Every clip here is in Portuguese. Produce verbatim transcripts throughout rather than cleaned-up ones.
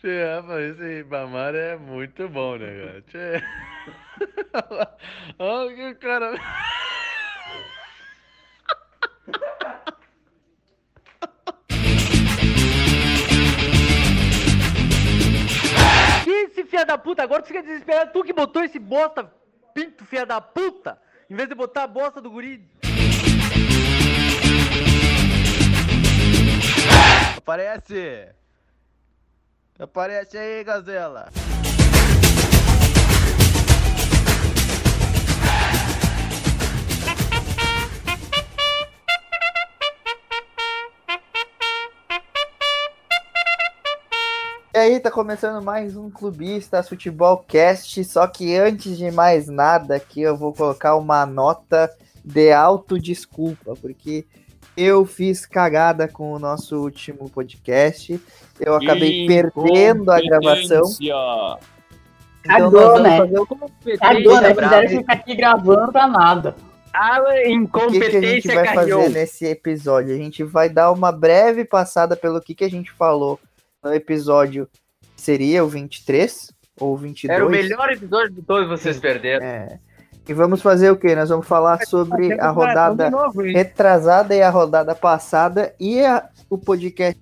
Tirava, esse Ribamar é muito bom, né, cara? Olha que o cara... Esse filha da puta, agora tu fica desesperado. Tu que botou esse bosta, pinto filha da puta, em vez de botar a bosta do guri. Aparece! Aparece aí, gazela! E aí, tá começando mais um Clubista Futebolcast, só que antes de mais nada aqui eu vou colocar uma nota de autodesculpa, porque... eu fiz cagada com o nosso último podcast. Eu acabei perdendo a gravação. Então, cagou, né? Cagou, né? Fizeram ficar aqui gravando pra nada. Ah, incompetência. O que, que a gente vai caiu. fazer nesse episódio? A gente vai dar uma breve passada pelo que, que a gente falou no episódio. Seria o vinte e três ou vinte e dois? Era o melhor episódio de todos, vocês perderam. É. E vamos fazer o quê? Nós vamos falar sobre a rodada retrasada e a rodada passada e a, o podcast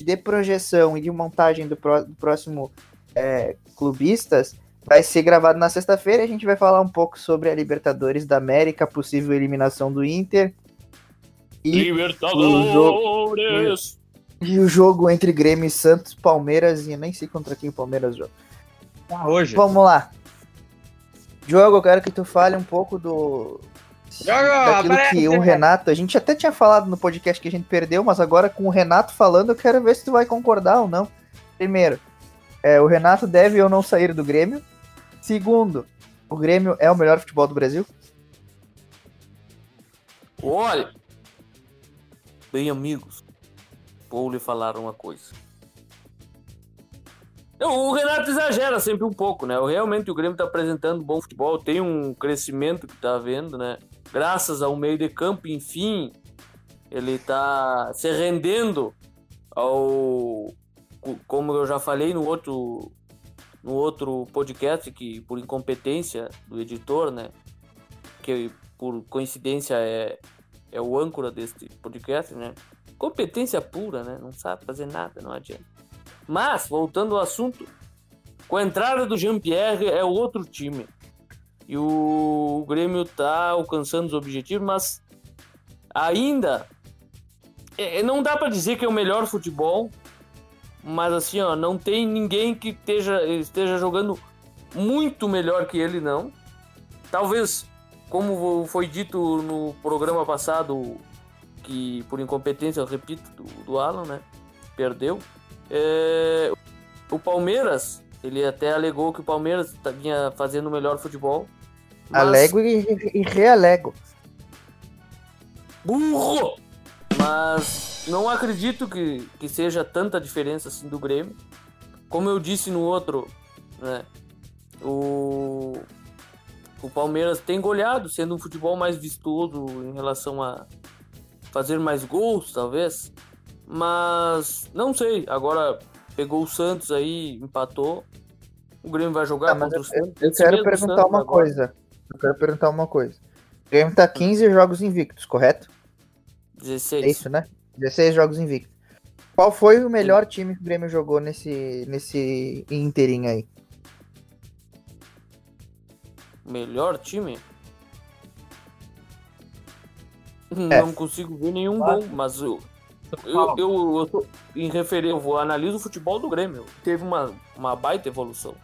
de projeção e de montagem do, pro, do próximo é, Clubistas vai ser gravado na sexta-feira. A gente vai falar um pouco sobre a Libertadores da América, possível eliminação do Inter. E Libertadores! O, e o jogo entre Grêmio e Santos, Palmeiras, e eu nem sei contra quem o Palmeiras joga. Ah, hoje. Vamos lá. Diogo, eu quero que tu fale um pouco do... Diogo, daquilo que o Renato... A gente até tinha falado no podcast que a gente perdeu, mas agora com o Renato falando, eu quero ver se tu vai concordar ou não. Primeiro, é, o Renato deve ou não sair do Grêmio. Segundo, o Grêmio é o melhor futebol do Brasil? Olha, bem amigos, vou lhe falar uma coisa. O Renato exagera sempre um pouco, né? Realmente o Grêmio está apresentando bom futebol, tem um crescimento que está havendo, né? Graças ao meio de campo, enfim, ele está se rendendo ao... Como eu já falei no outro, no outro podcast, que por incompetência do editor, né? Que por coincidência é, é o âncora deste podcast, né? Competência pura, né? Não sabe fazer nada, não adianta. Mas, voltando ao assunto, com a entrada do Jean-Pierre é outro time. E o, o Grêmio está alcançando os objetivos, mas ainda é, não dá para dizer que é o melhor futebol, mas assim, ó, não tem ninguém que esteja, esteja jogando muito melhor que ele, não. Talvez, como foi dito no programa passado, que por incompetência, eu repito, do, do Alan, né, perdeu. É, o Palmeiras, ele até alegou que o Palmeiras vinha fazendo o melhor futebol. Mas... alego e, e realego. Burro! Mas não acredito que, que seja tanta diferença assim do Grêmio. Como eu disse no outro, né, o, o Palmeiras tem goleado, sendo um futebol mais vistoso em relação a fazer mais gols, talvez. Mas não sei, agora pegou o Santos aí, empatou. O Grêmio vai jogar ah, contra eu, o Santos. Eu quero perguntar Santos uma agora. coisa. Eu quero perguntar uma coisa. O Grêmio tá quinze jogos invictos, correto? dezesseis. É isso, né? dezesseis jogos invictos. Qual foi o melhor Sim. time que o Grêmio jogou nesse, nesse inteirinho aí? Melhor time? É. Não consigo ver nenhum gol, mas o. Eu, eu, eu, tô, em referência, eu vou, analiso o futebol do Grêmio. Teve uma, uma baita evolução.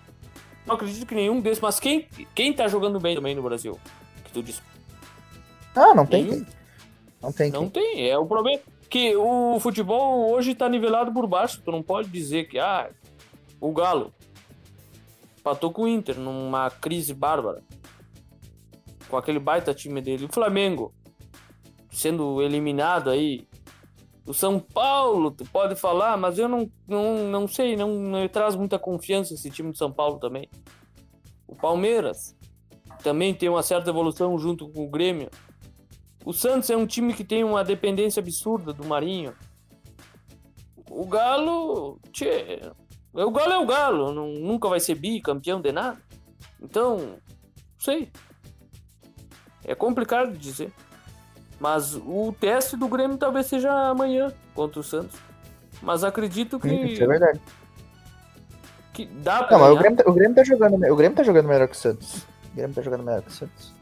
Não acredito que nenhum desses, mas quem, quem tá jogando bem também no Brasil? Que tu disse? Ah, não tem. tem. Não tem. Não tem. tem. É o problema que o futebol hoje tá nivelado por baixo. Tu não pode dizer que ah, o Galo empatou com o Inter numa crise bárbara. Com aquele baita time dele. O Flamengo sendo eliminado aí. O São Paulo, tu pode falar, mas eu não, não, não sei, não, não me traz muita confiança esse time do São Paulo também. O Palmeiras também tem uma certa evolução junto com o Grêmio. O Santos é um time que tem uma dependência absurda do Marinho. O Galo... Tchê, o Galo é o Galo. Não, nunca vai ser bicampeão de nada. Então, não sei. É complicado de dizer. Mas o teste do Grêmio talvez seja amanhã contra o Santos. Mas acredito que... Isso é verdade. Que dá pra... Não, mas o Grêmio, o, Grêmio tá jogando, o Grêmio tá jogando melhor que o Santos. O Grêmio tá jogando melhor que o Santos.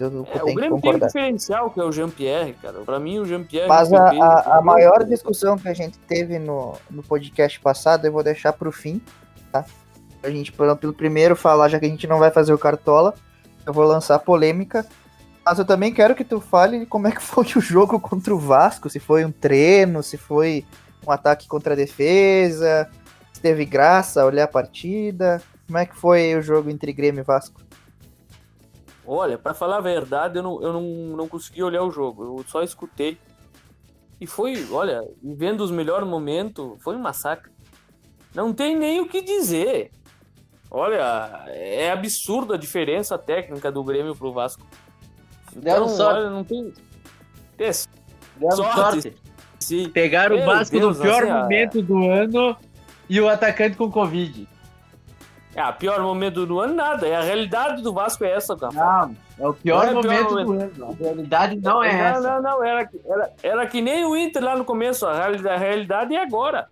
É, o Grêmio tem um diferencial que é o Jean-Pierre, cara. Pra mim, o Jean-Pierre... Mas a, a, a maior discussão que a gente teve no, no podcast passado, eu vou deixar pro fim, tá? A gente, pelo, pelo primeiro, falar, já que a gente não vai fazer o Cartola, eu vou lançar polêmica. Mas eu também quero que tu fale como é que foi o jogo contra o Vasco, se foi um treino, se foi um ataque contra a defesa, se teve graça olhar a partida. Como é que foi o jogo entre Grêmio e Vasco? Olha, pra falar a verdade, eu não, eu não, não consegui olhar o jogo, eu só escutei. E foi, olha, vendo os melhores momentos, foi um massacre. Não tem nem o que dizer. Olha, é absurda a diferença técnica do Grêmio pro Vasco. Então, sorte. Olha, não tem... É sorte. sorte. Sim. Pegaram Meu o Vasco Deus, no pior nossa, momento é... do ano e o atacante com Covid. Ah, pior momento do ano, nada. A realidade do Vasco é essa, cara. Não, é o pior, não é momento, pior momento do ano. A realidade não é, é essa. Não, não, não. Era, era, era que nem o Inter lá no começo. A realidade, a realidade é agora.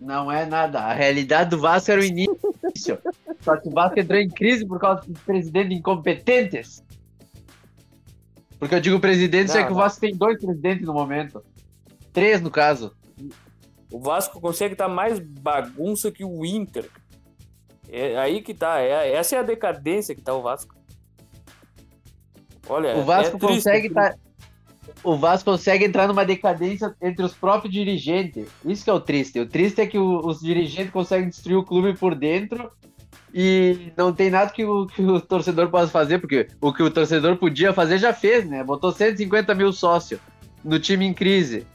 Não é nada. A realidade do Vasco era o início. Só que o Vasco entrou em crise por causa dos presidentes incompetentes. Porque eu digo presidentes, não, é que não. O Vasco tem dois presidentes no momento. Três, no caso. O Vasco consegue estar mais bagunça que o Inter. É aí que tá, é, essa é a decadência que tá o Vasco. Olha, o Vasco é consegue triste, tá, o Vasco consegue entrar numa decadência entre os próprios dirigentes. Isso que é o triste. O triste é que o, os dirigentes conseguem destruir o clube por dentro e não tem nada que o, que o torcedor possa fazer, porque o que o torcedor podia fazer já fez, né? Botou cento e cinquenta mil sócios no time em crise.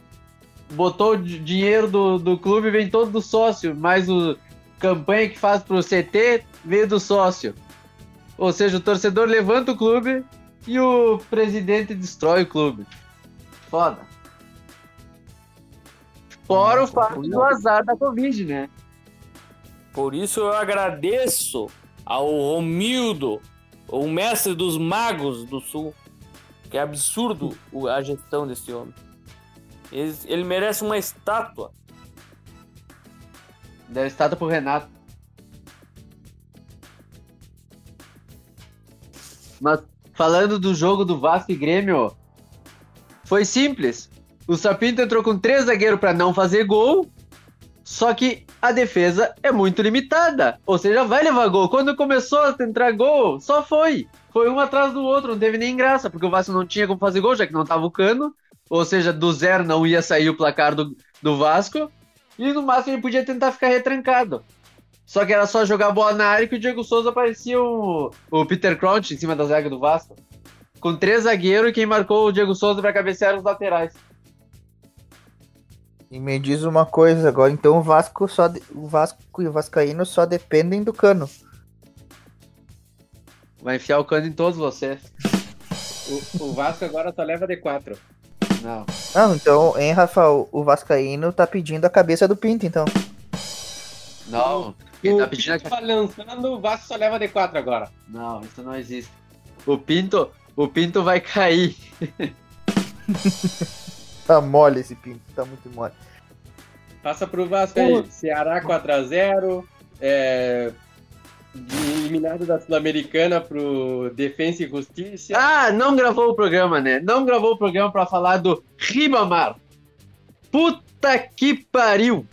Botou o dinheiro do, do clube, vem todo do sócio, mas o campanha que faz pro C T veio do sócio. Ou seja, o torcedor levanta o clube e o presidente destrói o clube. Foda. Fora o fato do azar da Covid, né? Por isso eu agradeço ao Romildo, o mestre dos magos do Sul. Que é absurdo a gestão desse homem. Ele, ele merece uma estátua. Deu estátua pro Renato. Mas falando do jogo do Vasco e Grêmio, foi simples. O Sapinto entrou com três zagueiros pra não fazer gol. Só que a defesa é muito limitada. Ou seja, vai levar gol. Quando começou a entrar gol, só foi. Foi um atrás do outro, não teve nem graça. Porque o Vasco não tinha como fazer gol, já que não tava o Cano. Ou seja, do zero não ia sair o placar do, do Vasco. E no máximo ele podia tentar ficar retrancado. Só que era só jogar bola na área que o Diego Souza parecia o, o Peter Crouch em cima da zaga do Vasco. Com três zagueiros, quem marcou o Diego Souza para cabecear eram os laterais. E me diz uma coisa agora, então o Vasco, só de, o Vasco e o Vascaíno só dependem do Cano. Vai enfiar o Cano em todos vocês. O, o Vasco agora só leva D quatro. Não. Não, então, hein, Rafael, o Vascaíno tá pedindo a cabeça do Pinto, então. Não, ele tá pedindo a cabeça. O Pinto tá lançando, o Vasco só leva D quatro agora. Não, isso não existe. O Pinto, o Pinto vai cair. Tá mole esse Pinto, tá muito mole. Passa pro Vasco aí, uh. Ceará quatro a zero, é... eliminado da Sul-Americana pro Defensa e Justiça. Ah, não gravou o programa, né? Não gravou o programa pra falar do Ribamar. Puta que pariu!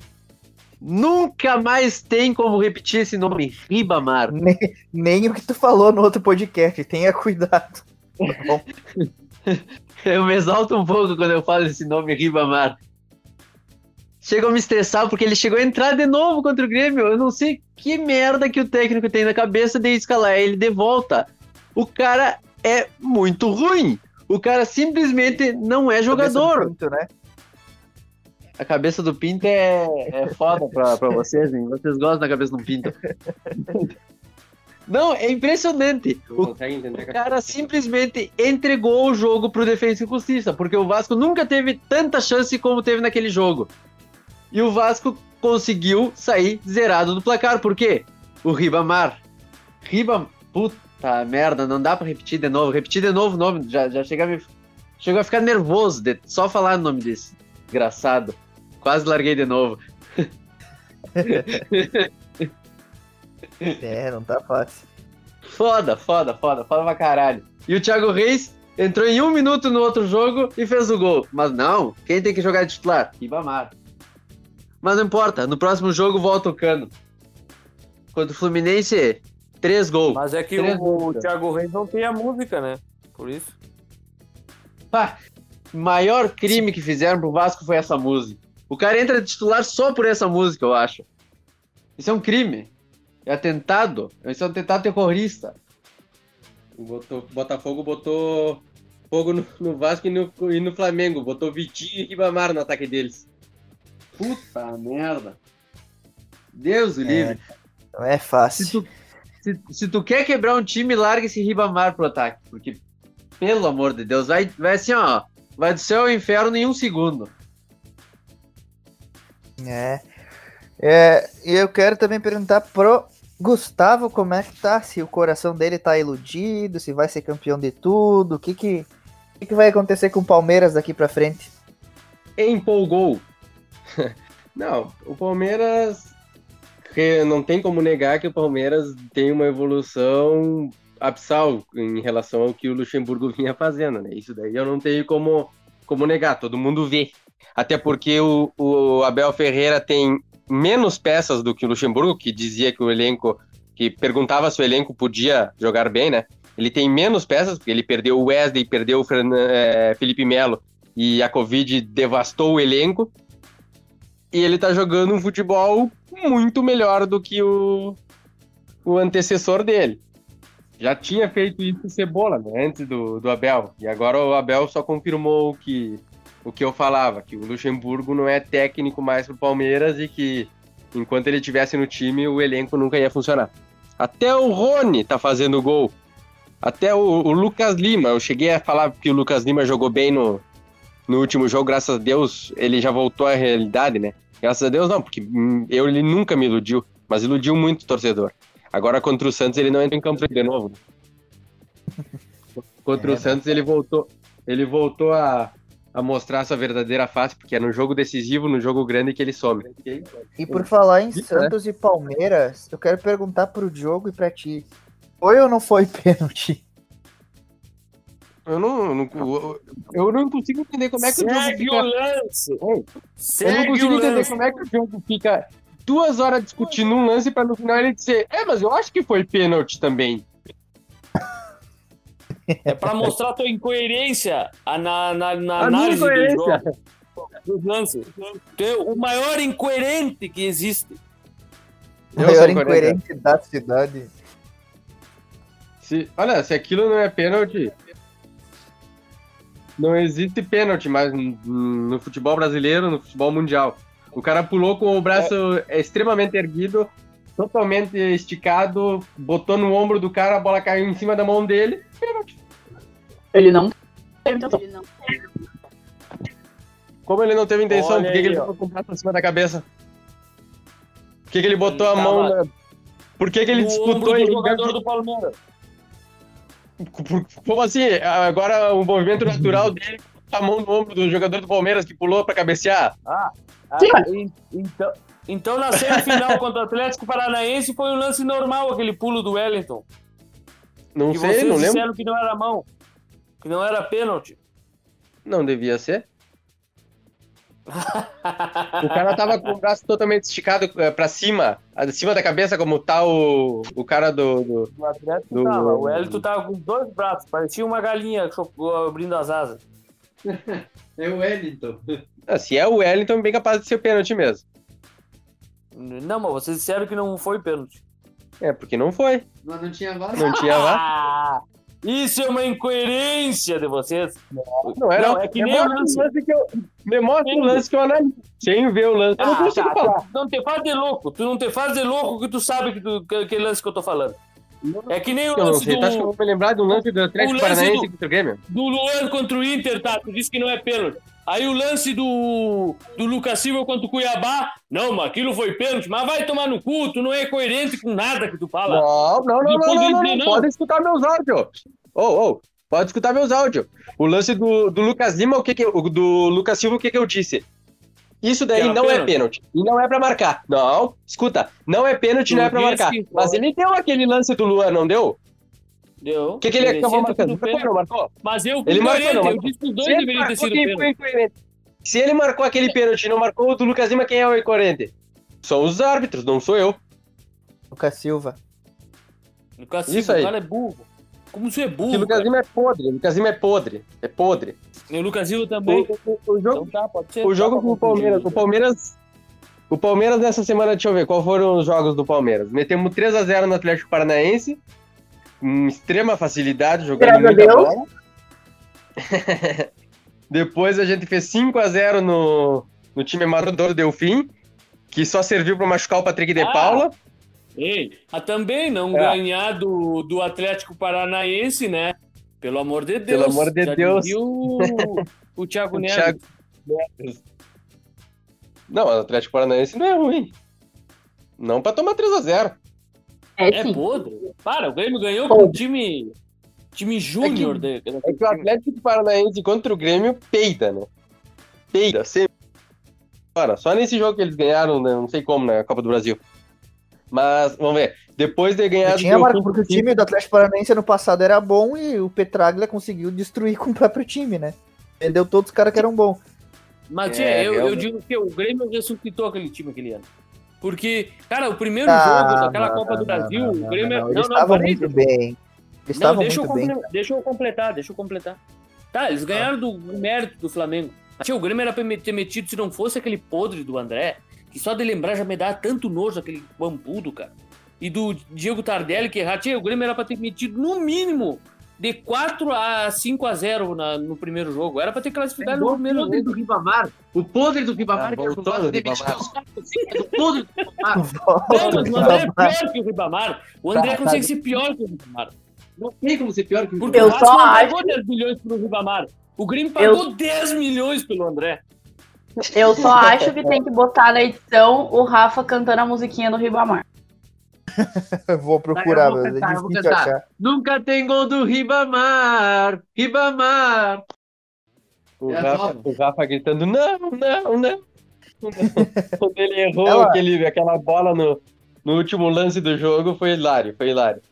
Nunca mais tem como repetir esse nome, Ribamar. Nem, nem o que tu falou no outro podcast, tenha cuidado. Tá bom? Eu me exalto um pouco quando eu falo esse nome, Ribamar. Chegou a me estressar porque ele chegou a entrar de novo contra o Grêmio. Eu não sei que merda que o técnico tem na cabeça de escalar ele de volta. O cara é muito ruim. O cara simplesmente não é jogador. A cabeça do Pinto, né? A cabeça do Pinto é, é foda pra, pra vocês, hein? Vocês gostam da cabeça do Pinto. Não, é impressionante. O cara simplesmente entregou o jogo pro Defensa e Justiça, porque o Vasco nunca teve tanta chance como teve naquele jogo. E o Vasco conseguiu sair zerado do placar. Por quê? O Ribamar. Ribamar. Puta merda, não dá pra repetir de novo. Repetir de novo o nome. Já, já chega a me... Chegou a ficar nervoso de só falar o nome desse desgraçado. Quase larguei de novo. É, não tá fácil. Foda, foda, foda, foda pra caralho. E o Thiago Reis entrou em um minuto no outro jogo e fez o gol. Mas não, quem tem que jogar de titular? Ribamar. Mas não importa, no próximo jogo volta o Cano. Contra o Fluminense, três gols. Mas é que três o, o Thiago Reis não tem a música, né? Por isso. Pá, maior crime que fizeram pro Vasco foi essa música. O cara entra de titular só por essa música, eu acho. Isso é um crime. É atentado. Isso é um atentado terrorista. O Botafogo botou fogo no, no Vasco e no, e no Flamengo. Botou Vitinho e Ribamar no ataque deles. Puta merda. Deus o é, livre. Não é fácil. Se tu, se, se tu quer quebrar um time, larga esse Ribamar pro ataque. Porque, pelo amor de Deus, vai, vai assim, ó. Vai do céu ao inferno em um segundo. É. É, e eu quero também perguntar pro Gustavo como é que tá, se o coração dele tá iludido, se vai ser campeão de tudo, o que que, que, que vai acontecer com o Palmeiras daqui pra frente? Empolgou. Não, o Palmeiras, não tem como negar que o Palmeiras tem uma evolução abissal em relação ao que o Luxemburgo vinha fazendo, né? Isso daí eu não tenho como, como negar, todo mundo vê. Até porque o, o Abel Ferreira tem menos peças do que o Luxemburgo, que dizia que o elenco, que perguntava se o elenco podia jogar bem, né? Ele tem menos peças, porque ele perdeu o Wesley, perdeu o Fern... é, Felipe Melo, e a Covid devastou o elenco, e ele tá jogando um futebol muito melhor do que o, o antecessor dele. Já tinha feito isso o Cebola, né? Antes do, do Abel, e agora o Abel só confirmou que... o que eu falava, que o Luxemburgo não é técnico mais pro Palmeiras e que enquanto ele estivesse no time, o elenco nunca ia funcionar. Até o Rony tá fazendo gol. Até o, o Lucas Lima. Eu cheguei a falar que o Lucas Lima jogou bem no, no último jogo. Graças a Deus, ele já voltou à realidade, né? Graças a Deus não, porque eu, ele nunca me iludiu. Mas iludiu muito o torcedor. Agora contra o Santos, ele não entra em campo de novo. Contra é, o Santos, ele voltou, ele voltou a... a mostrar sua verdadeira face, porque é no jogo decisivo, no jogo grande que ele some. E por falar em Santos e Palmeiras, eu quero perguntar pro Diogo e pra ti, foi ou não foi pênalti? Eu não, não eu, eu não consigo entender como é que o Diogo fica... Segue o lance! Eu não consigo entender como é que o Diogo fica duas horas discutindo um lance pra no final ele dizer, é, mas eu acho que foi pênalti também. É pra mostrar a tua incoerência na, na, na análise do jogo. Lance. O maior incoerente que existe. O maior incoerente da cidade. Se, olha, se aquilo não é pênalti... Não existe pênalti mais no futebol brasileiro, no futebol mundial. O cara pulou com o braço é. extremamente erguido, totalmente esticado, botou no ombro do cara, a bola caiu em cima da mão dele. Ele não teve intenção. Como ele não teve intenção? Olha, por que, aí, que ele botou com o braço em cima da cabeça? Por que, que ele botou ele a mão na... Por que, que ele disputou em jogador do Palmeiras? Como assim? Agora o movimento natural dele botou a mão no ombro do jogador do Palmeiras que pulou pra cabecear. Ah, ah então... Então, na semifinal contra o Atlético Paranaense, foi um lance normal, aquele pulo do Wellington. Não que sei, não lembro. Que vocês disseram que não era mão, que não era pênalti. Não devia ser. O cara tava com o braço totalmente esticado pra cima, acima da cabeça, como tá o, o cara do... do, do Atlético do... tava, o Wellington tava com dois braços, parecia uma galinha abrindo as asas. É o Wellington. Ah, se é o Wellington, bem capaz de ser o pênalti mesmo. Não, mas vocês disseram que não foi pênalti. É, porque não foi. Mas não tinha V A R. Não tinha V A R. Isso é uma incoerência de vocês. Não, não era. Não, é que nem o lance. lance que eu... Me mostra o lance que eu analiso. Sem ver o lance. Ah, eu não consigo tá, falar. Tá. Não te faz de louco. Tu não te faz de louco que tu sabe que, tu, que, que lance que eu tô falando. É que nem o lance do... Acho que eu vou me lembrar do lance do Atlético Paranaense contra o Grêmio. Do Luan contra o Inter, tá? Tu disse que não é pênalti. Aí o lance do, do Lucas Silva contra o Cuiabá. Não, mas aquilo foi pênalti. Mas vai tomar no cu, tu não é coerente com nada que tu fala. Não, não, não, não, não, não, não, não. Pode escutar meus áudios. Ô, oh, ô, oh, pode escutar meus áudios. O lance do, do Lucas Lima, o que que eu, do Lucas Silva, o que que eu disse? Isso daí é não pênalti. É pênalti. E não é pra marcar. Não, escuta. Não é pênalti, não é pra marcar. Mas ele deu aquele lance do Luan, não deu? Deu. O que, que ele acabou marcando? Marcou, não marcou? Mas eu fui coerente. Eu disse que os dois deveriam ter sido pênalti. Se ele marcou aquele pênalti e não marcou o do Lucas Lima, quem é o incoerente? São os árbitros, não sou eu. Lucas Silva. Lucas Silva, isso aí. O cara é burro. Como você é burro, o Lucas Lima é podre, o Lucas Lima é podre, é podre. E o Lucas Lima também. O, o, o jogo, então tá, pode ser, o jogo tá, com o Palmeiras, o Palmeiras, o Palmeiras nessa semana, deixa eu ver, qual foram os jogos do Palmeiras? Metemos três a zero no Atlético Paranaense, com extrema facilidade, jogando Graças muita bola. Depois a gente fez cinco a zero no, no time Marodoro Delfim, que só serviu para machucar o Patrick de ah. Paula. Ei, a também não é. ganhar do, do Atlético Paranaense, né? Pelo amor de Deus. Pelo amor de Já Deus. E o, o Thiago o Neves. Thiago... Não, o Atlético Paranaense não é ruim. Não pra tomar três a zero. É, é podre. Para, o Grêmio ganhou podre. com o time, time júnior. É, de... é que o Atlético Paranaense contra o Grêmio peida, né? Peida, sempre. Ora, só nesse jogo que eles ganharam, não sei como, na Copa do Brasil. Mas, vamos ver, depois de ganhar... Eu tinha marcado porque o time do Atlético Paranaense ano passado era bom e o Petraglia conseguiu destruir com o próprio time, né? Vendeu todos os caras que eram bons. Mas, é, eu, eu digo que o Grêmio ressuscitou aquele time aquele ano. Porque, cara, o primeiro ah, jogo daquela não, Copa não, do Brasil, não, não, o Grêmio... Não, não, eles não, estavam não, muito bem. Eles não, deixa, muito eu bem. deixa eu completar, deixa eu completar. Tá, eles ganharam ah. do mérito do Flamengo. Achei, o Grêmio era pra ter metido se não fosse aquele podre do André... que só de lembrar já me dá tanto nojo aquele bambudo, cara. E do Diego Tardelli, que errar, o Grêmio era pra ter metido no mínimo de quatro a cinco a zero na, no primeiro jogo. Era pra ter classificado no primeiro jogo. O podre do Ribamar. O podre do Ribamar. O podre do Ribamar. Não, mas o André é pior que o Ribamar. O André tá, consegue tá. ser pior que o Ribamar. Não tem como ser pior que o Ribamar. Porque eu só acho... pagou dez milhões pro Ribamar. O Grêmio pagou eu... dez milhões pelo André. Eu só acho que tem que botar na edição o Rafa cantando a musiquinha do Ribamar. Vou procurar, mas é difícil achar. Nunca tem gol do Ribamar, Ribamar. O, é Rafa, o Rafa gritando, não, não, não. Quando ele errou é aquele, aquela bola no, no último lance do jogo, foi hilário, foi hilário.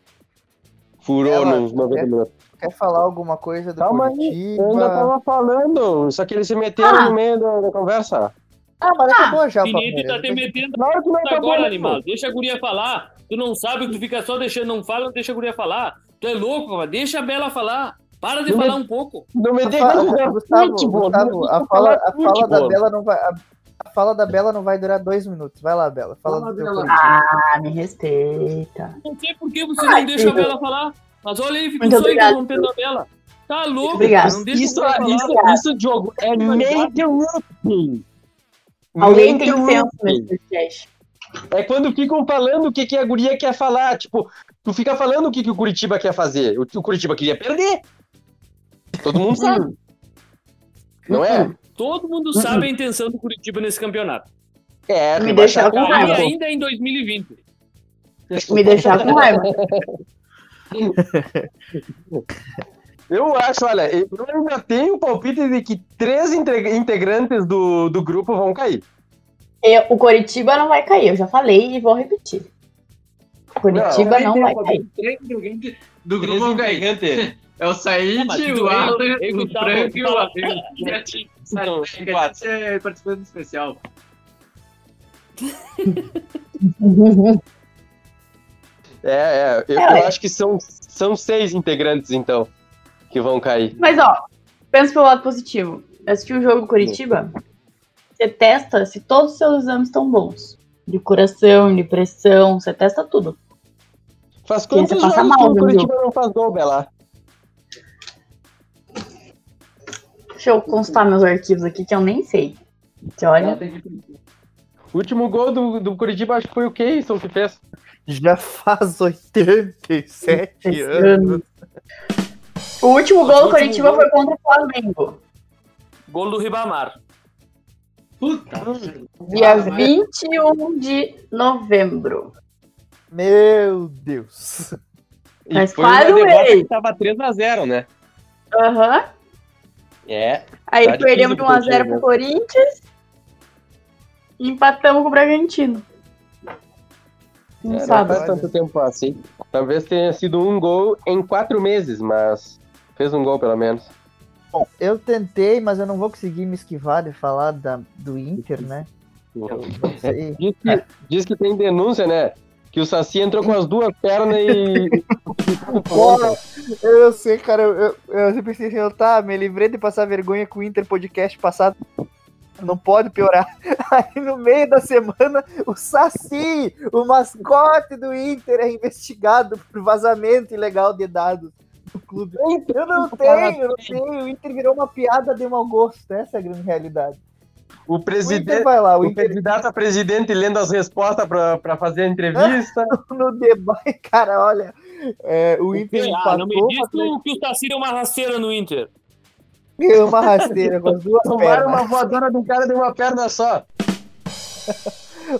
Furou é nos noventa minutos. Quer falar alguma coisa do Calma Curitiba? Aí, eu já tava falando, só que eles se meteram ah. no meio da, da conversa. Ah, mas ah. acabou já, papai. Tá te metendo claro que não tá agora, animal. Deixa a guria falar. Tu não sabe que tu fica só deixando, não fala, não deixa a guria falar. Tu é louco, mano. Deixa a Bela falar. Para de não falar me... um pouco. Não me deixa falar. Gustavo, futebol, Gustavo a fala, a fala da Bela não vai... A... A fala da Bela não vai durar dois minutos. Vai lá, Bela. Fala Olá, do teu Bela. Ah, me respeita. Não sei por que você Ai, não deixa a Bela falar. Mas olha aí, ficou só interrompendo a Bela. Tá louco, cara. Não deixa isso, falar. Isso, isso, Diogo, é make-up. Alguém tem senso nesse podcast. É quando ficam falando o que, que a guria quer falar. Tipo, tu fica falando o que, que o Curitiba quer fazer. O que o Curitiba queria perder. Todo mundo sabe. Não é? Todo mundo sabe a intenção do Curitiba nesse campeonato. É, me deixar com raiva. Ainda em dois mil e vinte. Me deixar com raiva. Eu acho, olha, eu ainda tenho o palpite de que três integrantes do, do grupo vão cair. Eu, o Curitiba não vai cair, eu já falei e vou repetir. O Curitiba não, não vai cair. Três integrantes do grupo vão cair. É o Said, o Alder, o Frank e o Abel. Não, é participante especial. É, é. Eu, é, eu acho que são, são seis integrantes, então, que vão cair. Mas, ó, pensa pelo lado positivo. Assistiu o jogo do Curitiba, você testa se todos os seus exames estão bons. De coração, de pressão, você testa tudo. Faz quantos jogos que o Curitiba não faz gol, Bela? Deixa eu consultar meus arquivos aqui, que eu nem sei. Você olha. O último gol do, do Curitiba, acho que foi o Keyson que fez. Já faz oitenta e sete anos. O último gol do Coritiba foi contra o Flamengo. Gol do Ribamar. Puta. Dia vinte e um de novembro. Meu Deus. E mas foi claro, um ele. Tava três a zero, né? Aham. Uhum. É. Aí tá perdemos de um a zero pro Corinthians. E empatamos com o Bragantino. Não é, sabe. Não faz tanto tempo assim. Talvez tenha sido um gol em quatro meses, mas fez um gol pelo menos. Bom, eu tentei, mas eu não vou conseguir me esquivar de falar da, do Inter, né? Diz que, diz que tem denúncia, né? Que o Saci entrou com as duas pernas e... Porra, eu sei, cara. Eu, eu, eu pensei assim, eu tá, me livrei de passar vergonha com o Inter podcast passado. Não pode piorar. Aí no meio da semana, o Saci, o mascote do Inter, é investigado por vazamento ilegal de dados do clube. Eu não tenho, eu não tenho. O Inter virou uma piada de mau gosto. Essa é a grande realidade. O, presidente, o, vai lá, o, o Inter... candidato a presidente lendo as respostas para fazer a entrevista. No debate, cara, olha. É, o Inter ah, empatou, não me diz mas... que o Saci é uma rasteira no Inter. Deu uma rasteira com as duas pernas. Uma voadora de um cara de uma perna só.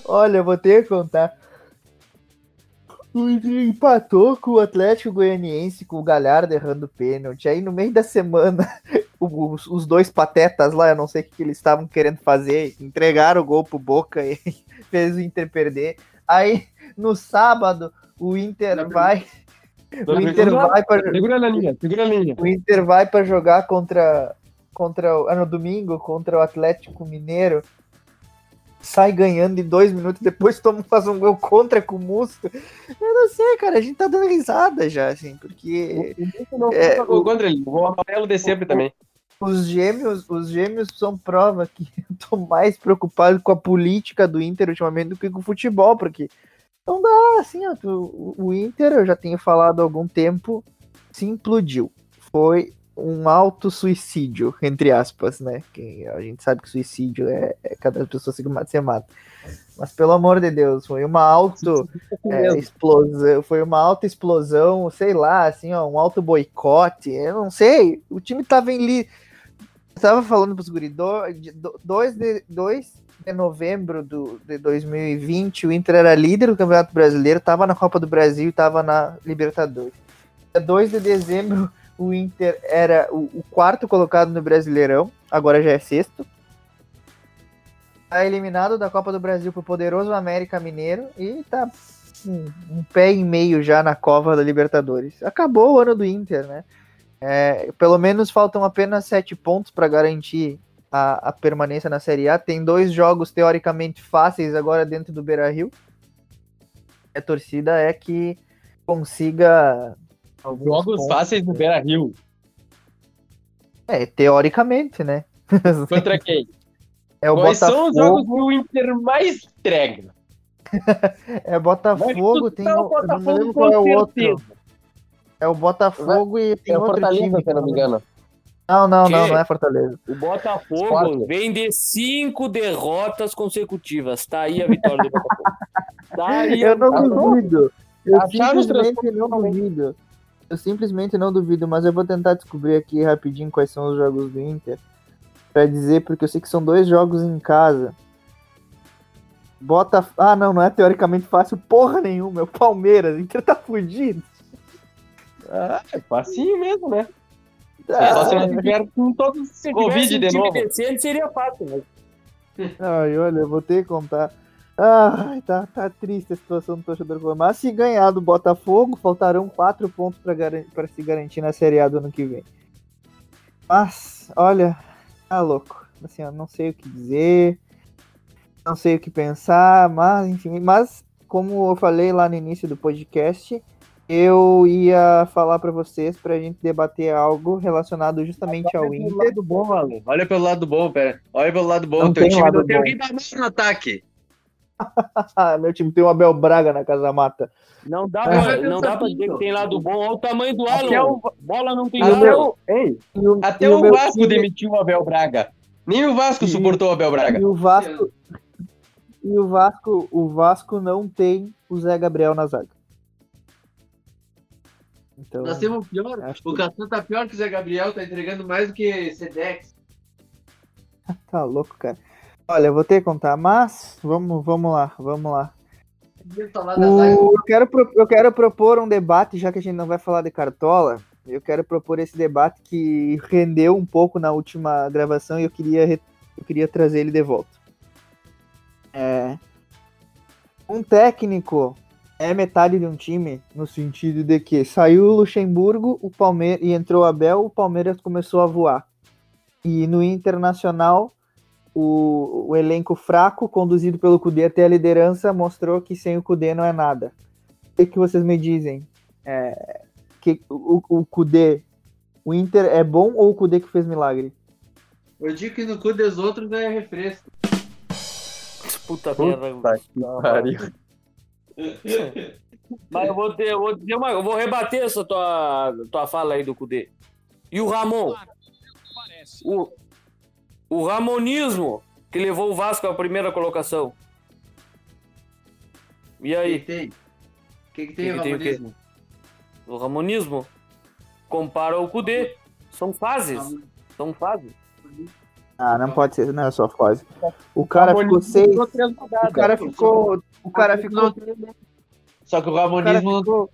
Olha, eu vou ter que contar. O Inter empatou com o Atlético Goianiense, com o Galhardo errando pênalti. Aí no meio da semana, os, os dois patetas lá, eu não sei o que eles estavam querendo fazer, entregaram o gol pro Boca e fez o Inter perder. Aí no sábado, o Inter não, vai... O Inter, vai pra... segura a linha, segura a linha. O Inter vai para jogar contra, contra o... ah, no domingo contra o Atlético Mineiro. Sai ganhando em dois minutos, depois toma, faz um gol contra com o Musto. Eu não sei, cara, a gente tá dando risada já, assim, porque... O, é, o, contra ele, o amarelo de sempre o, também. Os gêmeos, os gêmeos são prova que eu tô mais preocupado com a política do Inter ultimamente do que com o futebol, porque... Não dá, assim, ó, tu, o Inter, eu já tenho falado há algum tempo, se implodiu. Foi um auto-suicídio, entre aspas, né? Que a gente sabe que suicídio é, é cada pessoa ser mata. Mas, pelo amor de Deus, foi uma auto-explosão, é, foi uma auto-explosão, sei lá, assim, ó, um auto-boicote, eu não sei. O time tava em... Li... Tava falando pros guridores, dois... de, dois de novembro do, de dois mil e vinte, o Inter era líder do Campeonato Brasileiro, estava na Copa do Brasil e estava na Libertadores. Dia dois de dezembro, o Inter era o, o quarto colocado no Brasileirão, agora já é sexto. Está eliminado da Copa do Brasil para o poderoso América Mineiro e está um, um pé e meio já na cova da Libertadores. Acabou o ano do Inter, né? É, pelo menos faltam apenas sete pontos para garantir A, a permanência na Série A. Tem dois jogos teoricamente fáceis agora dentro do Beira-Rio. A torcida é que consiga alguns jogos pontos fáceis no Beira-Rio. É, teoricamente, né? Contra quem? É o Quais Botafogo. São os jogos que o Inter mais entrega? É Botafogo, tem o, Botafogo, não me lembro qual é o certeza. Outro. É o Botafogo e tem é outro Fortaleza, time, se não me engano. Não, não, não, não é Fortaleza. O Botafogo Esporte. Vem de cinco derrotas consecutivas. Tá aí a vitória do Botafogo. Tá aí eu a... não duvido. Eu simplesmente não duvido. Eu simplesmente não duvido, mas eu vou tentar descobrir aqui rapidinho quais são os jogos do Inter. Pra dizer, porque eu sei que são dois jogos em casa. Bota... Ah, não, não é teoricamente fácil porra nenhuma. É o Palmeiras. O Inter tá fudido. Ah, é facinho mesmo, né? Ah, só se não tiver com todos os Covid de novo. Decente, seria fácil, mas... Ai, olha, eu vou ter que contar. Ai, tá, tá triste a situação do torcedor. Mas se ganhar do Botafogo, faltarão quatro pontos para garan- se garantir na Série A do ano que vem. Mas, olha, tá louco. Assim, eu não sei o que dizer, não sei o que pensar, mas, enfim. Mas, como eu falei lá no início do podcast... Eu ia falar para vocês, para a gente debater algo relacionado justamente ao Inter. Olha pelo lado bom, Ale. Olha pelo lado bom, pera. Olha pelo lado bom. Não teu tem time não tem alguém da mão no ataque. Meu time tem o Abel Braga na casa mata. Não dá pra, é, não dá pra dizer que tem lado bom. Olha o tamanho do Alan. Bola não tem lado. Até, até o, o Vasco time... demitiu o Abel Braga. Nem o Vasco e, suportou o Abel Braga. E o Vasco, e o Vasco, o Vasco não tem o Zé Gabriel na zaga. Então, nós temos o pior. O Castan tá pior que o Zé Gabriel, tá entregando mais do que Sedex. Tá louco, cara. Olha, eu vou ter que contar, mas vamos, vamos lá, vamos lá. O... Eu, quero pro... eu quero propor um debate, já que a gente não vai falar de Cartola, eu quero propor esse debate que rendeu um pouco na última gravação e eu queria, re... eu queria trazer ele de volta. É... Um técnico é metade de um time, no sentido de que saiu o Luxemburgo o Palme... e entrou o Abel, o Palmeiras começou a voar. E no Internacional, o, o elenco fraco, conduzido pelo Kudê até a liderança, mostrou que sem o Kudê não é nada. O que, que vocês me dizem? É, que o, o Kudê, o Inter é bom ou o Kudê que fez milagre? Eu digo que no cu dos outros é refresco. Puta merda. Mas eu vou, ter, eu vou dizer uma, eu vou rebater essa tua, tua fala aí do Kudê. E o Ramon? O, o Ramonismo que levou o Vasco à primeira colocação. E aí? O que, que tem? Que que tem que o que Ramonismo? Tem o, o Ramonismo compara o Kudê. São fases. São fases. Ah, não pode ser, não é só fase. O cara ficou seis. O cara ficou. O cara ficou. Só que o Ramonismo não ficou...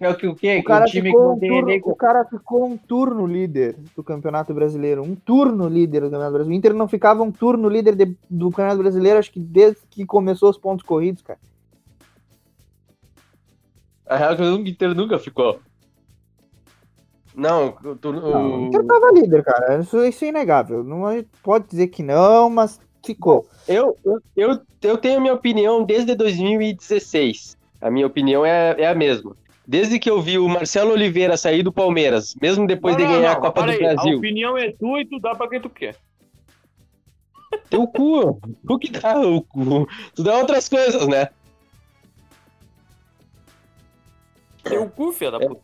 é o que o quê? O cara, o, time ficou que um turno, o cara ficou um turno líder do Campeonato Brasileiro. Um turno líder do Campeonato Brasileiro. O Inter não ficava um turno líder de, do Campeonato Brasileiro, acho que desde que começou os pontos corridos, cara. A real é que o Inter nunca ficou. Não, o tu... Inter tava líder, cara. Isso, isso é inegável. Não pode dizer que não, mas ficou. Eu, eu, eu, eu tenho a minha opinião desde dois mil e dezesseis. A minha opinião é, é a mesma. Desde que eu vi o Marcelo Oliveira sair do Palmeiras, mesmo depois não, de ganhar não, não, a Copa do aí, Brasil... A opinião é tua e tu dá pra quem tu quer. Teu cu. Tu que dá o cu. Tu dá outras coisas, né? Teu cu, filha da puta.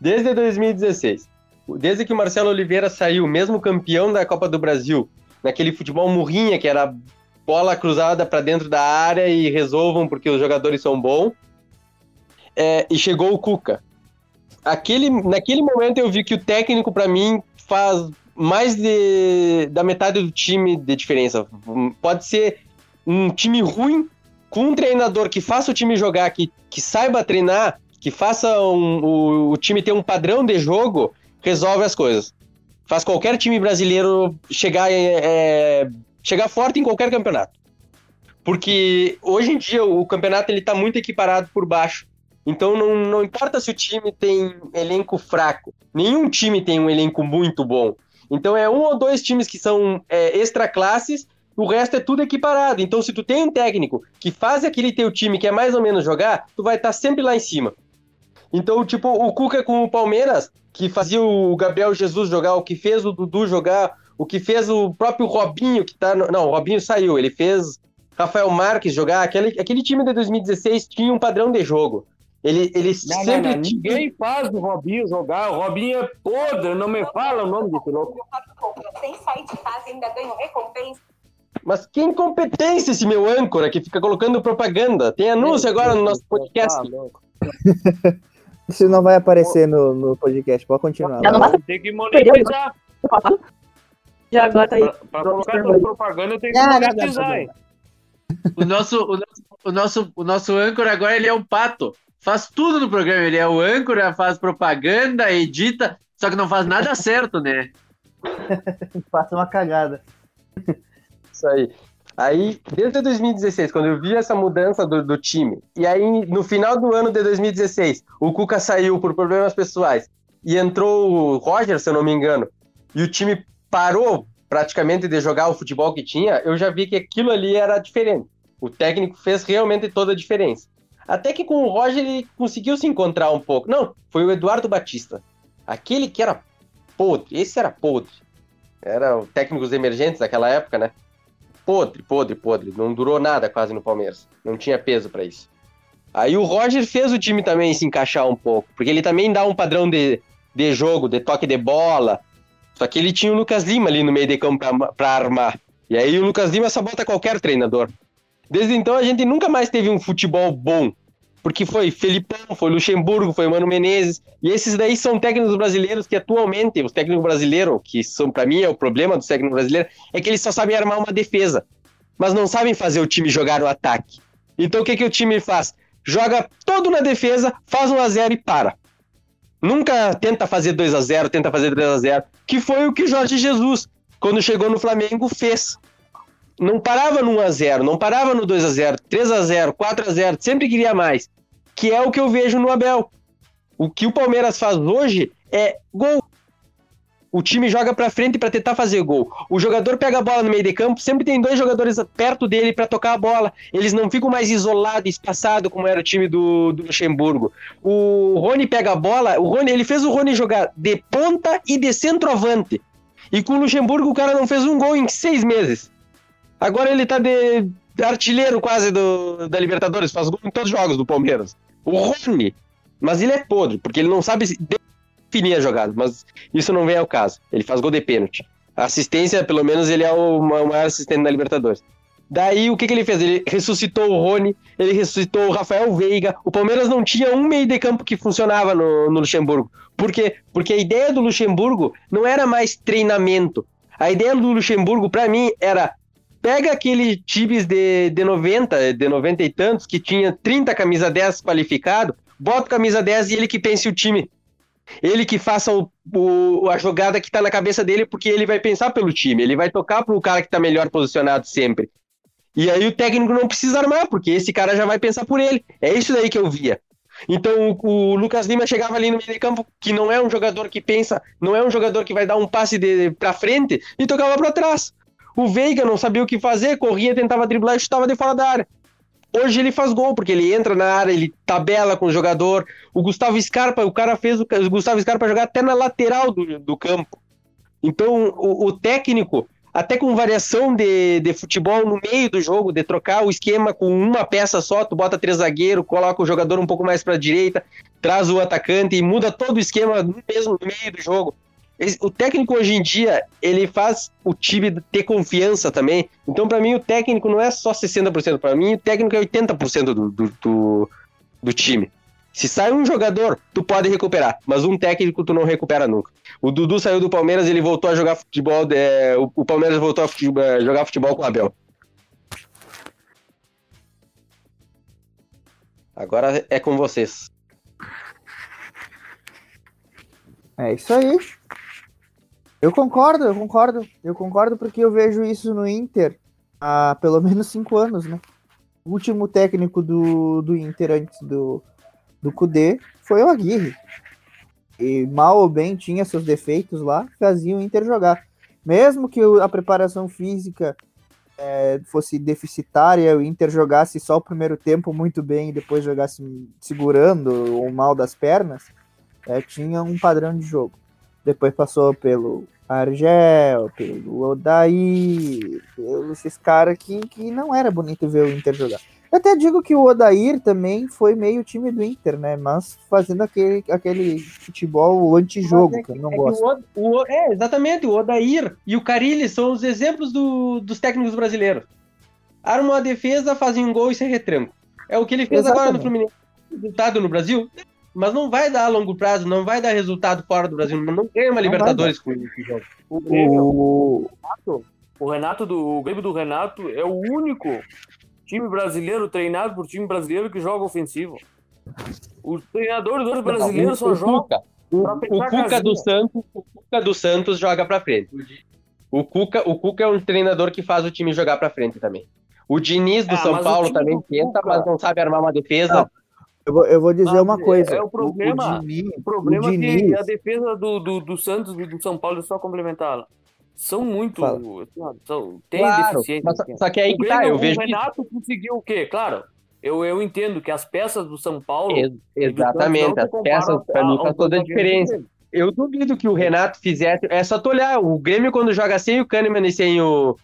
Desde dois mil e dezesseis. Desde que o Marcelo Oliveira saiu, mesmo campeão da Copa do Brasil, naquele futebol murrinha que era... bola cruzada para dentro da área e resolvam porque os jogadores são bons. É, e chegou o Cuca. Aquele, naquele momento eu vi que o técnico, para mim, faz mais de, da metade do time de diferença. Pode ser um time ruim com um treinador que faça o time jogar, que, que saiba treinar, que faça um, o, o time ter um padrão de jogo, resolve as coisas. Faz qualquer time brasileiro chegar... É, chegar forte em qualquer campeonato. Porque hoje em dia o campeonato ele tá muito equiparado por baixo. Então não, não importa se o time tem elenco fraco. Nenhum time tem um elenco muito bom. Então é um ou dois times que são é, extra classes, o resto é tudo equiparado. Então se tu tem um técnico que faz aquele teu time que é mais ou menos jogar, tu vai estar tá sempre lá em cima. Então, tipo, o Cuca com o Palmeiras, que fazia o Gabriel Jesus jogar, o que fez o Dudu jogar... O que fez o próprio Robinho, que tá... No... Não, o Robinho saiu, ele fez Rafael Marques jogar. Aquele, aquele time de dois mil e dezesseis tinha um padrão de jogo. Ele, ele não, sempre... Não, não. Tinha... Ninguém faz o Robinho jogar, o Robinho é podre, não me fala o nome desse louco. Sem sair de casa ainda ganho recompensa. Mas que incompetência esse meu âncora que fica colocando propaganda. Tem anúncio agora no nosso podcast. Isso não vai aparecer no, no podcast, pode continuar. Tem que monetizar. Já agora tá aí. Pra, pra colocar toda a propaganda, eu tenho que monetizar, hein? O nosso, o, nosso, o, nosso, o nosso âncora agora, ele é um pato. Faz tudo no programa. Ele é o âncora, faz propaganda, edita, só que não faz nada certo, né? Faz uma cagada. Isso aí. Aí, desde dois mil e dezesseis, quando eu vi essa mudança do, do time, e aí, no final do ano de dois mil e dezesseis, o Cuca saiu por problemas pessoais, e entrou o Roger, se eu não me engano, e o time... parou praticamente de jogar o futebol que tinha, eu já vi que aquilo ali era diferente. O técnico fez realmente toda a diferença. Até que com o Roger ele conseguiu se encontrar um pouco. Não, foi o Eduardo Batista. Aquele que era podre, esse era podre. Eram técnicos emergentes daquela época, né? Podre, podre, podre. Não durou nada quase no Palmeiras. Não tinha peso pra isso. Aí o Roger fez o time também se encaixar um pouco, porque ele também dá um padrão de, de jogo, de toque de bola... Só que ele tinha o Lucas Lima ali no meio de campo pra, pra armar. E aí o Lucas Lima sabota qualquer treinador. Desde então a gente nunca mais teve um futebol bom, porque foi Felipão, foi Luxemburgo, foi Mano Menezes, e esses daí são técnicos brasileiros que atualmente, os técnicos brasileiros, que são para mim é o problema dos técnicos brasileiros, é que eles só sabem armar uma defesa, mas não sabem fazer o time jogar o ataque. Então o que, que o time faz? Joga todo na defesa, faz um a zero e para. Nunca tenta fazer dois a zero, tenta fazer três a zero, que foi o que Jorge Jesus, quando chegou no Flamengo, fez. Não parava no um a zero, não parava no dois a zero, três a zero, quatro a zero, sempre queria mais, que é o que eu vejo no Abel. O que o Palmeiras faz hoje é gol. O time joga pra frente pra tentar fazer gol. O jogador pega a bola no meio de campo, sempre tem dois jogadores perto dele pra tocar a bola. Eles não ficam mais isolados, espaçados, como era o time do, do Luxemburgo. O Rony pega a bola, o Rony, ele fez o Rony jogar de ponta e de centroavante. E com o Luxemburgo o cara não fez um gol em seis meses. Agora ele tá de artilheiro quase do, da Libertadores, faz gol em todos os jogos do Palmeiras. O Rony, mas ele é podre, porque ele não sabe... Se... definir a jogada, mas isso não vem ao caso. Ele faz gol de pênalti. A assistência, pelo menos, ele é o maior assistente da Libertadores. Daí, o que, que ele fez? Ele ressuscitou o Rony, ele ressuscitou o Rafael Veiga. O Palmeiras não tinha um meio de campo que funcionava no, no Luxemburgo. Por quê? Porque a ideia do Luxemburgo não era mais treinamento. A ideia do Luxemburgo, pra mim, era pega aquele times de, de noventa, de noventa e tantos, que tinha trinta camisa dez qualificado, bota camisa dez e ele que pense o time. Ele que faça o, o, a jogada que tá na cabeça dele, porque ele vai pensar pelo time, ele vai tocar pro cara que tá melhor posicionado sempre. E aí o técnico não precisa armar, porque esse cara já vai pensar por ele. É isso daí que eu via. Então o, o Lucas Lima chegava ali no meio de campo, que não é um jogador que pensa, não é um jogador que vai dar um passe de, pra frente, e tocava pra trás. O Veiga não sabia o que fazer, corria, tentava driblar e chutava de fora da área. Hoje ele faz gol, porque ele entra na área, ele tabela com o jogador. O Gustavo Scarpa, o cara fez o Gustavo Scarpa jogar até na lateral do, do campo. Então, o, o técnico, até com variação de, de futebol no meio do jogo, de trocar o esquema com uma peça só, tu bota três zagueiros, coloca o jogador um pouco mais para a direita, traz o atacante e muda todo o esquema no mesmo meio do jogo. O técnico hoje em dia, ele faz o time ter confiança também. Então, para mim, o técnico não é só sessenta por cento. Para mim, o técnico é oitenta por cento do, do, do, do time. Se sai um jogador, tu pode recuperar. Mas um técnico, tu não recupera nunca. O Dudu saiu do Palmeiras, ele voltou a jogar futebol. É, o, o Palmeiras voltou a futebol, jogar futebol com o Abel. Agora é com vocês. É isso aí. Eu concordo, eu concordo, eu concordo porque eu vejo isso no Inter há pelo menos cinco anos, né? O último técnico do, do Inter antes do, do Kudê foi o Aguirre. E mal ou bem tinha seus defeitos lá, fazia o Inter jogar. Mesmo que a preparação física é, fosse deficitária, o Inter jogasse só o primeiro tempo muito bem e depois jogasse segurando ou mal das pernas, é, tinha um padrão de jogo. Depois passou pelo Argel, pelo Odair, pelos esses caras que, que não era bonito ver o Inter jogar. Eu até digo que o Odair também foi meio time do Inter, né? Mas fazendo aquele, aquele futebol antijogo, é que, que eu não é gosto. O, o, é, exatamente. O Odair e o Carille são os exemplos do, dos técnicos brasileiros. Armam a defesa, fazem um gol e sem retranco. É o que ele fez exatamente. Agora no Fluminense. Resultado no Brasil... Mas não vai dar a longo prazo, não vai dar resultado fora do Brasil, não ganha uma não Libertadores com esse jogo. O, o... o Renato do o Grêmio do Renato é o único time brasileiro treinado por time brasileiro que joga ofensivo. Os treinadores dos brasileiros só jogam. O Cuca do Santos, o Cuca do Santos joga para frente. O Cuca, o Cuca é um treinador que faz o time jogar para frente também. O Diniz do ah, São Paulo também tenta, Cuca... mas não sabe armar uma defesa. Não. Eu vou, eu vou dizer ah, uma coisa. É o problema, o, Diniz, o problema o Diniz, é que a defesa do, do, do Santos e do São Paulo, é só complementá-la. São muito... São, tem claro, deficiência. Mas, só que aí o que tá, Grêmio, eu vejo... O Renato que... conseguiu o quê? Claro, eu, eu entendo que as peças do São Paulo... Ex- exatamente, as peças para mim faz toda a diferença. Eu duvido que o Renato fizesse... É só tu olhar, o Grêmio quando joga sem o Kahneman e sem o...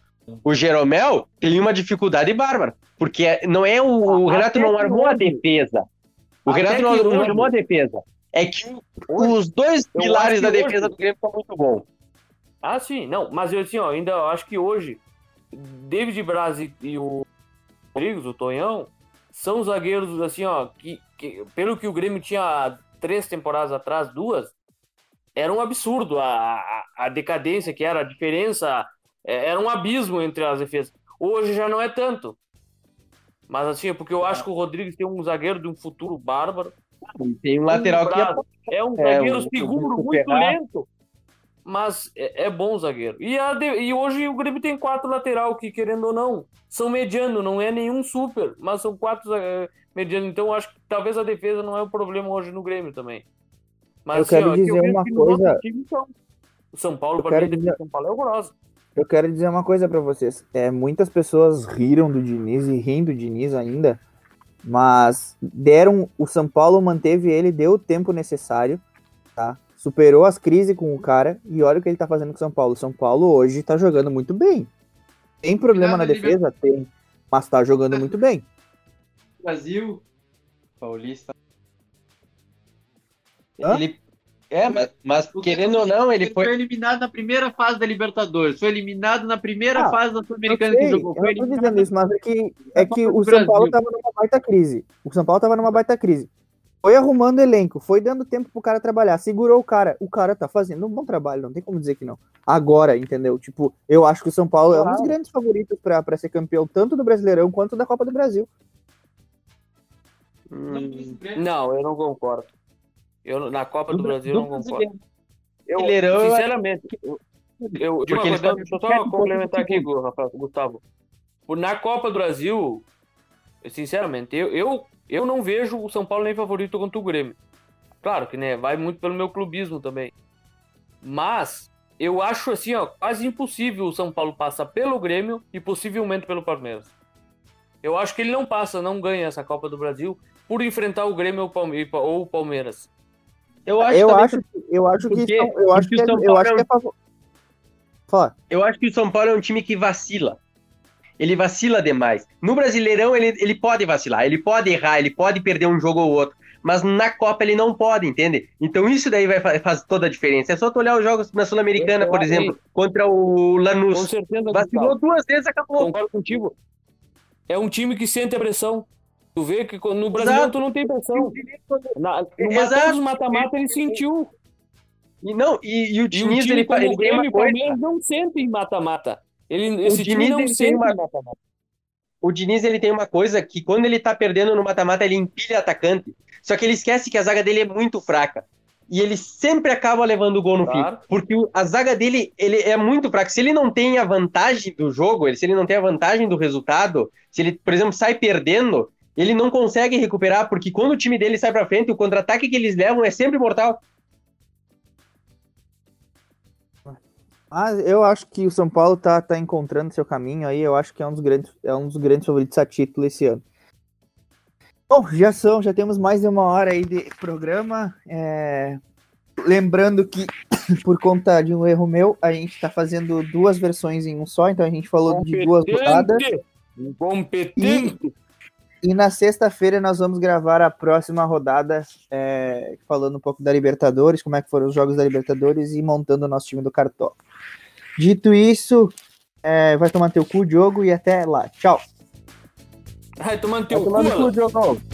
O Jeromel tem uma dificuldade bárbara, porque não é o, o Renato não armou a defesa. O Até Renato não, não armou a defesa. É que os dois eu pilares da defesa hoje... do Grêmio estão muito bons. Ah, sim, não. Mas eu assim, ó, ainda acho que hoje, David Braz e o Rodrigues, o Tonhão, são zagueiros assim, ó, que, que pelo que o Grêmio tinha três temporadas atrás, duas, era um absurdo a, a, a decadência que era, a diferença, é, era um abismo entre as defesas. Hoje já não é tanto. Mas assim, porque eu acho que o Rodrigues tem um zagueiro de um futuro bárbaro. Tem um lateral bravo, que é... é um zagueiro é, um, seguro, um muito lento, mas é, é bom zagueiro. E, a de... e hoje o Grêmio tem quatro lateral que, querendo ou não, são mediano, não é nenhum super, mas são quatro zagueiros mediano. Então eu acho que talvez a defesa não é o problema hoje no Grêmio também. Mas eu assim, quero ó, dizer que eu uma que coisa. Time, então, o São Paulo, para mim, dizer... São Paulo é horroroso. Eu quero dizer uma coisa pra vocês. É, muitas pessoas riram do Diniz e riem do Diniz ainda, mas deram, o São Paulo manteve ele, deu o tempo necessário, tá? Superou as crises com o cara e olha o que ele tá fazendo com o São Paulo. O São Paulo hoje tá jogando muito bem. Tem problema na defesa? Tem, mas tá jogando muito bem. Brasil, Paulista. Hã? Ele... É, mas, mas querendo ou não, ele, ele foi... foi eliminado na primeira fase da Libertadores, foi eliminado na primeira ah, fase da Sul-Americana que jogou. Eu não tô dizendo isso, mas é que, é que o Brasil. São Paulo tava numa baita crise. O São Paulo tava numa baita crise. Foi arrumando elenco, foi dando tempo pro cara trabalhar, segurou o cara. O cara tá fazendo um bom trabalho, não tem como dizer que não. Agora, entendeu? Tipo, eu acho que o São Paulo claro. é um dos grandes favoritos pra, pra ser campeão, tanto do Brasileirão quanto da Copa do Brasil. Hum, não, eu não concordo. Eu, na Copa do, do Brasil, eu não concordo. Eu, sinceramente, eu, eu, porque coisa, ele deixa eu só complementar aqui, Gustavo. Na Copa do Brasil, sinceramente, eu, eu, eu não vejo o São Paulo nem favorito contra o Grêmio. Claro que né, vai muito pelo meu clubismo também. Mas eu acho assim, ó, quase impossível o São Paulo passar pelo Grêmio e possivelmente pelo Palmeiras. Eu acho que ele não passa, não ganha essa Copa do Brasil por enfrentar o Grêmio ou o Palmeiras. Eu acho, eu acho que eu acho que eu acho que eu acho que é favor. Fala. Eu acho que o São Paulo é um time que vacila. Ele vacila demais. No Brasileirão ele, ele pode vacilar, ele pode errar, ele pode perder um jogo ou outro, mas na Copa ele não pode, entende? Então isso daí vai faz, faz toda a diferença. É só tu olhar os jogos na Sul-Americana, por exemplo, contra o Lanús. Com certeza, vacilou duas vezes, acabou. Concordo contigo. É um time que sente a pressão. Tu vê que no Brasil tu não tem pressão. Na, no Exato. mata-mata ele sentiu. E, não, e, e o Diniz, e o ele faz. O Grêmio e o Palmeiras não sentem mata-mata. Ele, esse time não sente mata-mata. O Diniz ele tem uma coisa que quando ele tá perdendo no mata-mata ele empilha atacante. Só que ele esquece que a zaga dele é muito fraca. E ele sempre acaba levando o gol no claro. fim. Porque a zaga dele ele é muito fraca. Se ele não tem a vantagem do jogo, se ele não tem a vantagem do resultado, se ele, por exemplo, sai perdendo, ele não consegue recuperar, porque quando o time dele sai pra frente, o contra-ataque que eles levam é sempre mortal. Mas eu acho que o São Paulo tá, tá encontrando seu caminho aí, eu acho que é um dos grandes, é um dos grandes favoritos a título esse ano. Bom, já são, já temos mais de uma hora aí de programa, é... lembrando que por conta de um erro meu, a gente tá fazendo duas versões em um só, então a gente falou competente, de duas rodadas. Competente! E... E na sexta-feira nós vamos gravar a próxima rodada, é, falando um pouco da Libertadores, como é que foram os jogos da Libertadores e montando o nosso time do Cartola. Dito isso, é, vai tomar teu cu, Diogo, e até lá. Tchau. Vai tomar teu vai cu, cu Diogo.